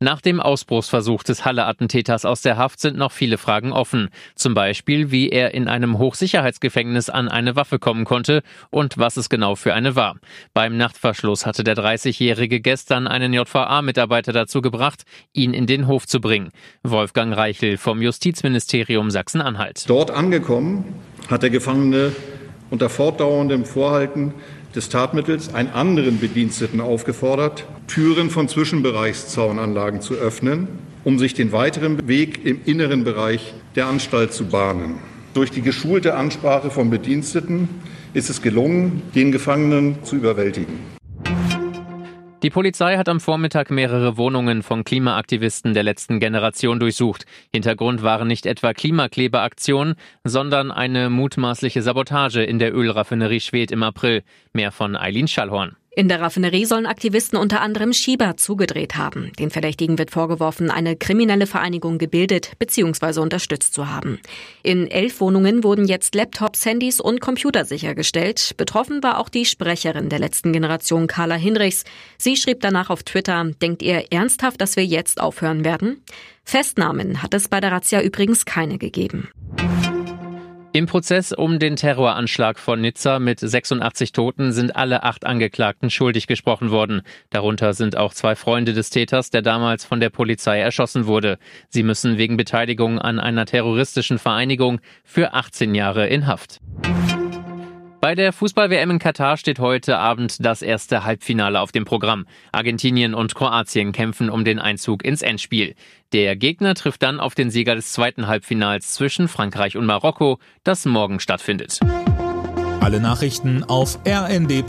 Nach dem Ausbruchsversuch des Halle-Attentäters aus der Haft sind noch viele Fragen offen. Zum Beispiel, wie er in einem Hochsicherheitsgefängnis an eine Waffe kommen konnte und was es genau für eine war. Beim Nachtverschluss hatte der 30-Jährige gestern einen JVA-Mitarbeiter dazu gebracht, ihn in den Hof zu bringen. Wolfgang Reichel vom Justizministerium Sachsen-Anhalt. Dort angekommen hat der Gefangene unter fortdauerndem Vorhalten des Tatmittels einen anderen Bediensteten aufgefordert, Türen von Zwischenbereichszaunanlagen zu öffnen, um sich den weiteren Weg im inneren Bereich der Anstalt zu bahnen. Durch die geschulte Ansprache von Bediensteten ist es gelungen, den Gefangenen zu überwältigen. Die Polizei hat am Vormittag mehrere Wohnungen von Klimaaktivisten der letzten Generation durchsucht. Hintergrund waren nicht etwa Klimaklebeaktionen, sondern eine mutmaßliche Sabotage in der Ölraffinerie Schwedt im April. Mehr von Eileen Schallhorn. In der Raffinerie sollen Aktivisten unter anderem Schieber zugedreht haben. Den Verdächtigen wird vorgeworfen, eine kriminelle Vereinigung gebildet bzw. unterstützt zu haben. In 11 Wohnungen wurden jetzt Laptops, Handys und Computer sichergestellt. Betroffen war auch die Sprecherin der letzten Generation, Carla Hinrichs. Sie schrieb danach auf Twitter: Denkt ihr ernsthaft, dass wir jetzt aufhören werden? Festnahmen hat es bei der Razzia übrigens keine gegeben. Im Prozess um den Terroranschlag von Nizza mit 86 Toten sind alle 8 Angeklagten schuldig gesprochen worden. Darunter sind auch 2 Freunde des Täters, der damals von der Polizei erschossen wurde. Sie müssen wegen Beteiligung an einer terroristischen Vereinigung für 18 Jahre in Haft. Bei der Fußball-WM in Katar steht heute Abend das erste Halbfinale auf dem Programm. Argentinien und Kroatien kämpfen um den Einzug ins Endspiel. Der Gegner trifft dann auf den Sieger des zweiten Halbfinals zwischen Frankreich und Marokko, das morgen stattfindet. Alle Nachrichten auf rnd.de.